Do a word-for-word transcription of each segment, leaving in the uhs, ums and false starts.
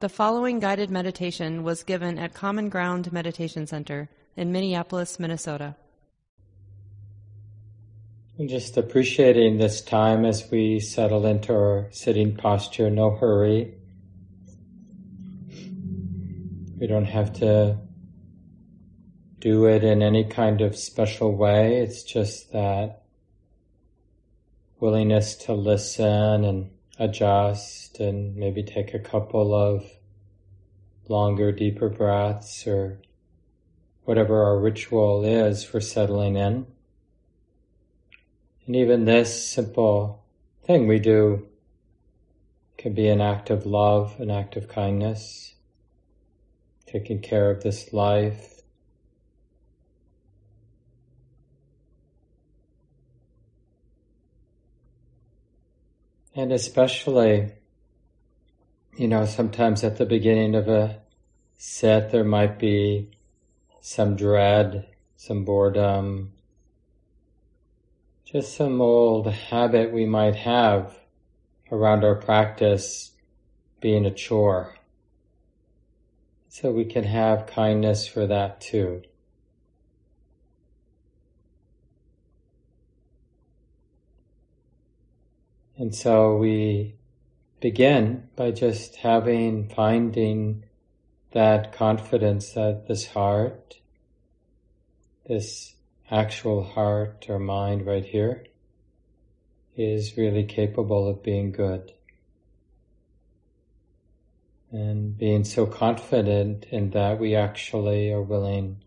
The following guided meditation was given at Common Ground Meditation Center in Minneapolis, Minnesota. And just appreciating this time as we settle into our sitting posture, no hurry. We don't have to do it in any kind of special way. It's just that willingness to listen and adjust and maybe take a couple of longer, deeper breaths or whatever our ritual is for settling in. And even this simple thing we do can be an act of love, an act of kindness, taking care of this life. And especially, you know, sometimes at the beginning of a sit, there might be some dread, some boredom, just some old habit we might have around our practice being a chore. So we can have kindness for that too. And so we begin by just having, finding that confidence that this heart, this actual heart or mind right here, is really capable of being good. And being so confident in that we actually are willing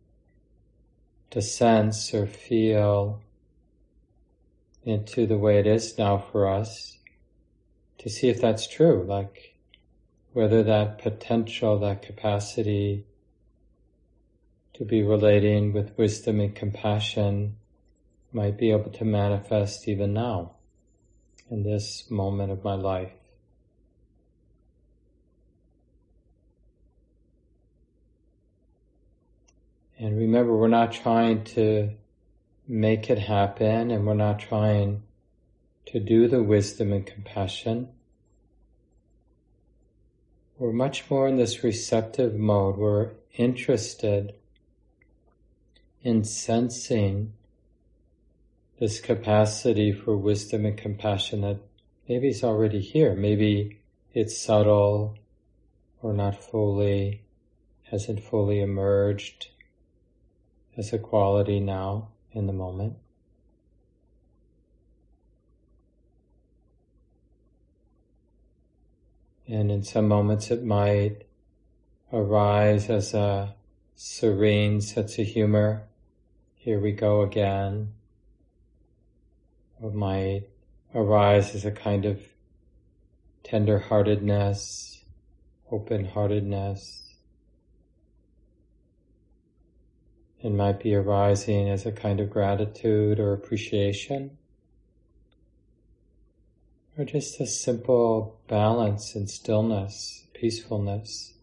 to sense or feel into the way it is now for us, to see if that's true, like whether that potential, that capacity to be relating with wisdom and compassion might be able to manifest even now in this moment of my life. And remember, we're not trying to make it happen, and we're not trying to do the wisdom and compassion. We're much more in this receptive mode. We're interested in sensing this capacity for wisdom and compassion that maybe is already here. Maybe it's subtle or not fully, hasn't fully emerged as a quality now in the moment. And in some moments it might arise as a serene sense of humor, here we go again. Or it might arise as a kind of tender-heartedness, open-heartedness. It might be arising as a kind of gratitude or appreciation, or just a simple balance and stillness, peacefulness.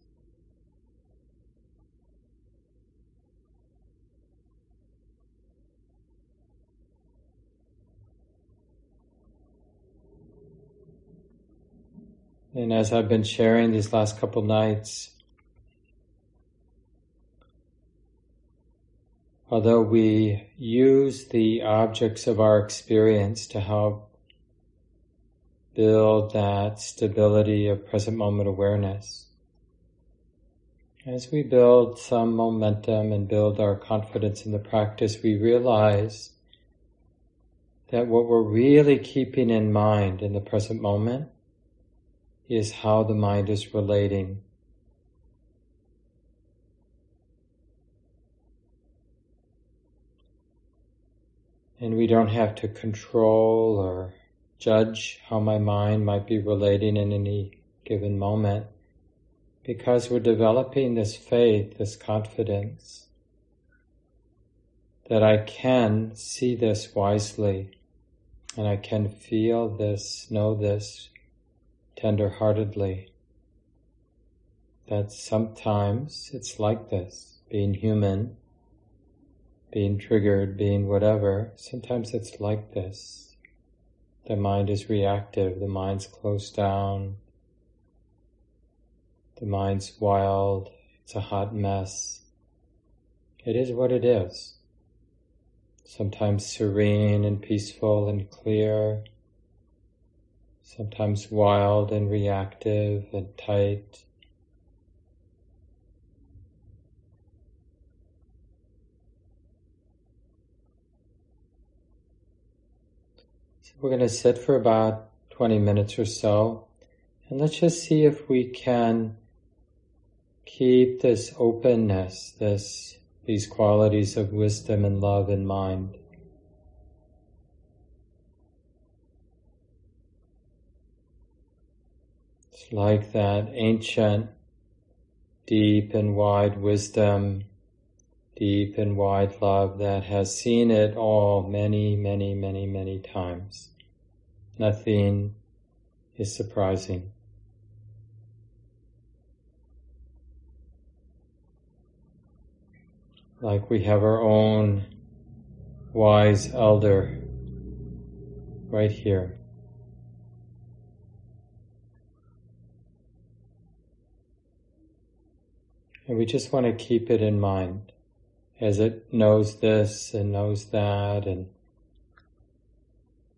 And as I've been sharing these last couple nights, although we use the objects of our experience to help build that stability of present moment awareness, as we build some momentum and build our confidence in the practice, we realize that what we're really keeping in mind in the present moment is how the mind is relating. And we don't have to control or judge how my mind might be relating in any given moment, because we're developing this faith, this confidence, that I can see this wisely, and I can feel this, know this tender-heartedly, that sometimes it's like this, being human, being triggered, being whatever, sometimes it's like this. The mind is reactive, the mind's closed down, The mind's wild, it's a hot mess. It is what it is. Sometimes serene and peaceful and clear, sometimes wild and reactive and tight. So we're going to sit for about twenty minutes or so, and let's just see if we can keep this openness, this these qualities of wisdom and love in mind. It's like that ancient, deep and wide wisdom, deep and wide love that has seen it all many, many, many, many times. Nothing is surprising. Like we have our own wise elder right here. And we just want to keep it in mind as it knows this and knows that and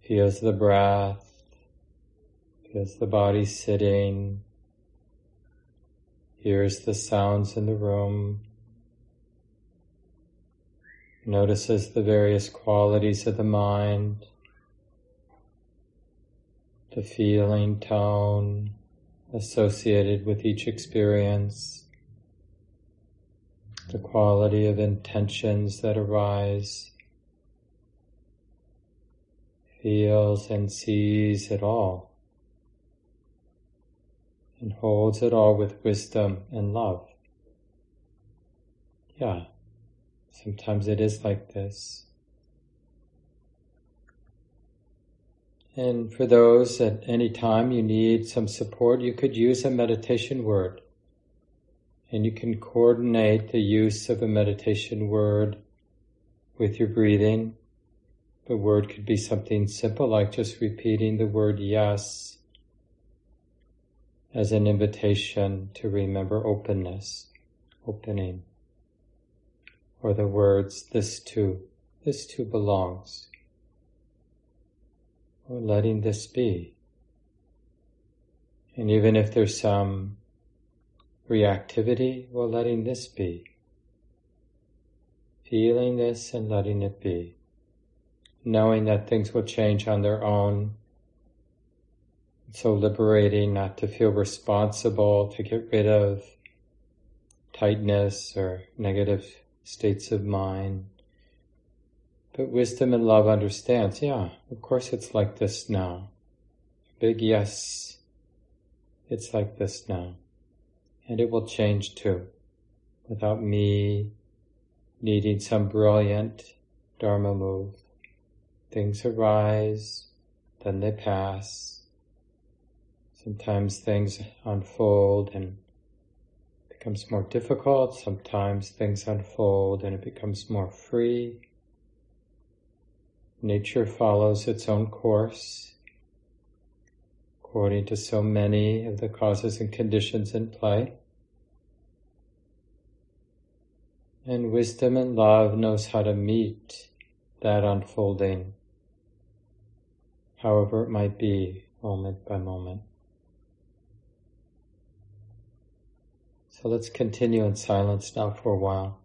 feels the breath, feels the body sitting, hears the sounds in the room. Notices the various qualities of the mind, the feeling, tone associated with each experience, the quality of intentions that arise, feels and sees it all, and holds it all with wisdom and love. Yeah. Sometimes it is like this. And for those at any time you need some support, you could use a meditation word. And you can coordinate the use of a meditation word with your breathing. The word could be something simple like just repeating the word yes as an invitation to remember openness, opening. Or the words, this too, this too belongs, or letting this be. And even if there's some reactivity, well, letting this be. Feeling this and letting it be. Knowing that things will change on their own. It's so liberating not to feel responsible to get rid of tightness or negative states of mind. But wisdom and love understands, yeah, of course it's like this now. Big yes, it's like this now. And it will change too, without me needing some brilliant Dharma move. Things arise, then they pass. Sometimes things unfold and becomes more difficult, sometimes things unfold and it becomes more free. Nature follows its own course according to so many of the causes and conditions in play. And wisdom and love knows how to meet that unfolding, however it might be, moment by moment. So let's continue in silence now for a while.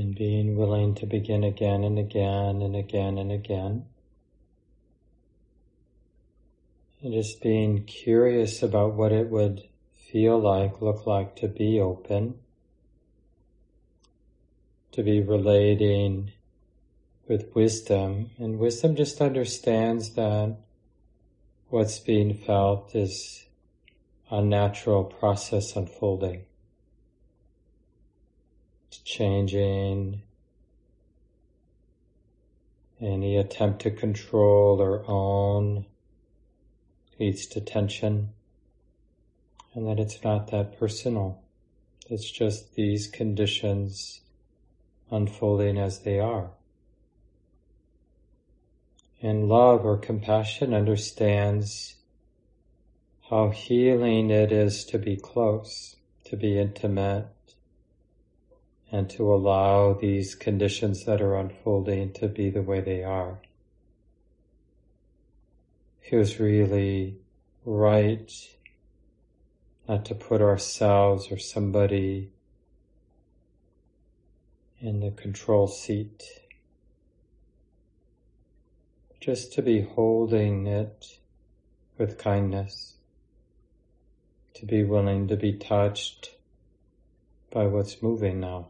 and being willing to begin again and again and again and again. And just being curious about what it would feel like, look like to be open, to be relating with wisdom. And wisdom just understands that what's being felt is a natural process unfolding. It's changing. Any attempt to control or own leads to tension, and that it's not that personal. It's just these conditions unfolding as they are. And love or compassion understands how healing it is to be close, to be intimate, and to allow these conditions that are unfolding to be the way they are. It was really right not to put ourselves or somebody in the control seat, just to be holding it with kindness, to be willing to be touched by what's moving now.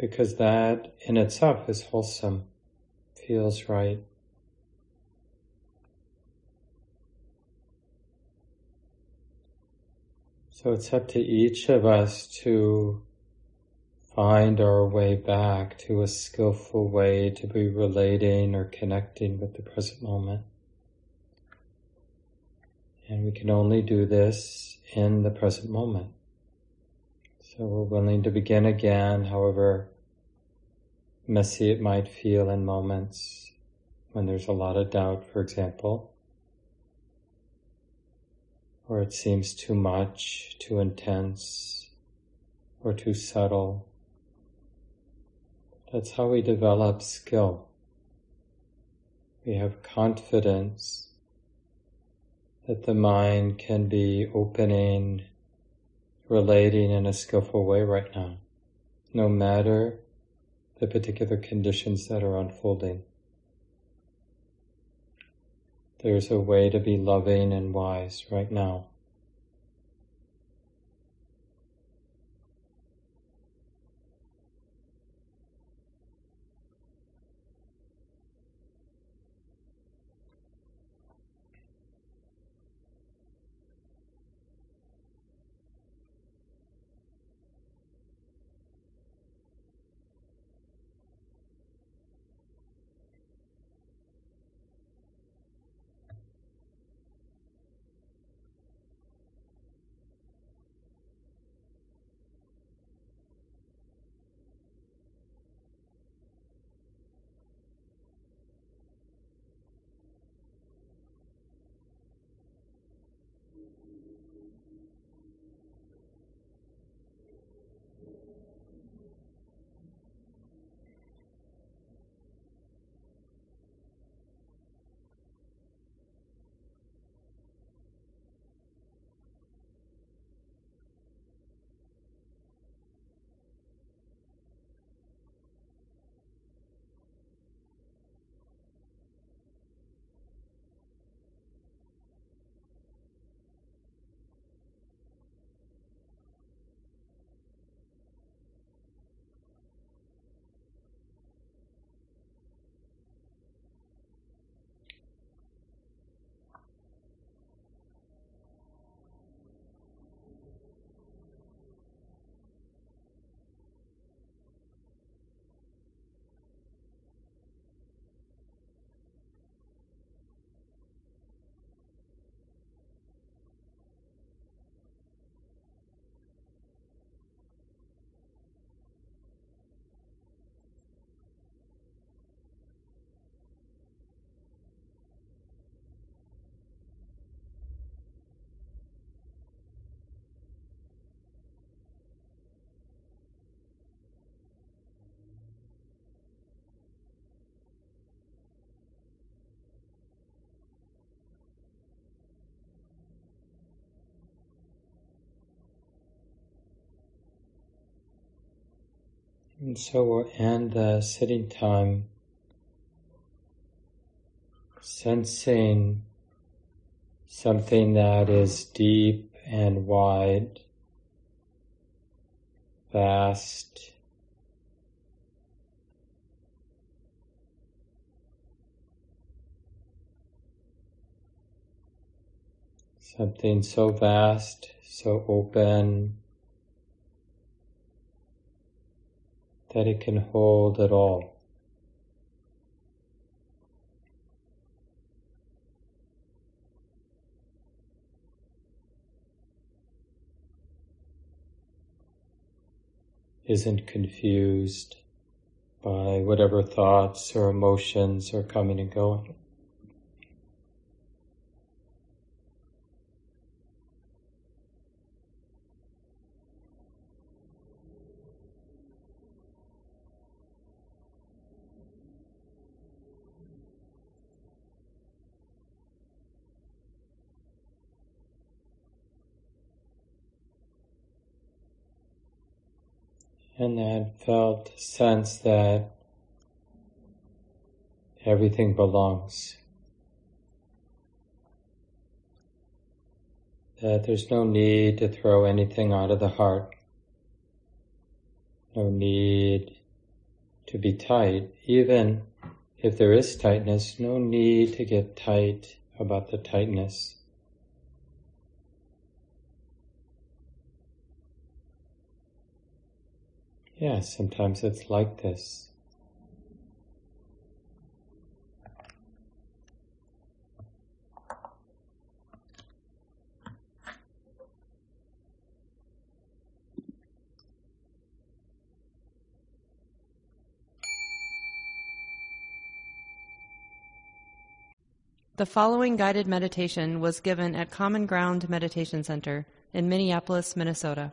Because that in itself is wholesome, feels right. So it's up to each of us to find our way back to a skillful way to be relating or connecting with the present moment. And we can only do this in the present moment. So we're willing to begin again, however messy it might feel in moments when there's a lot of doubt, for example, or it seems too much, too intense, or too subtle. That's how we develop skill. We have confidence that the mind can be opening, relating in a skillful way right now, no matter the particular conditions that are unfolding. There's a way to be loving and wise right now. And so we'll end the sitting time sensing something that is deep and wide, vast, something so vast, so open, that it can hold it all. Isn't confused by whatever thoughts or emotions are coming and going. And that felt sense that everything belongs. That there's no need to throw anything out of the heart. No need to be tight. Even if there is tightness, no need to get tight about the tightness. Yeah, sometimes it's like this. The following guided meditation was given at Common Ground Meditation Center in Minneapolis, Minnesota.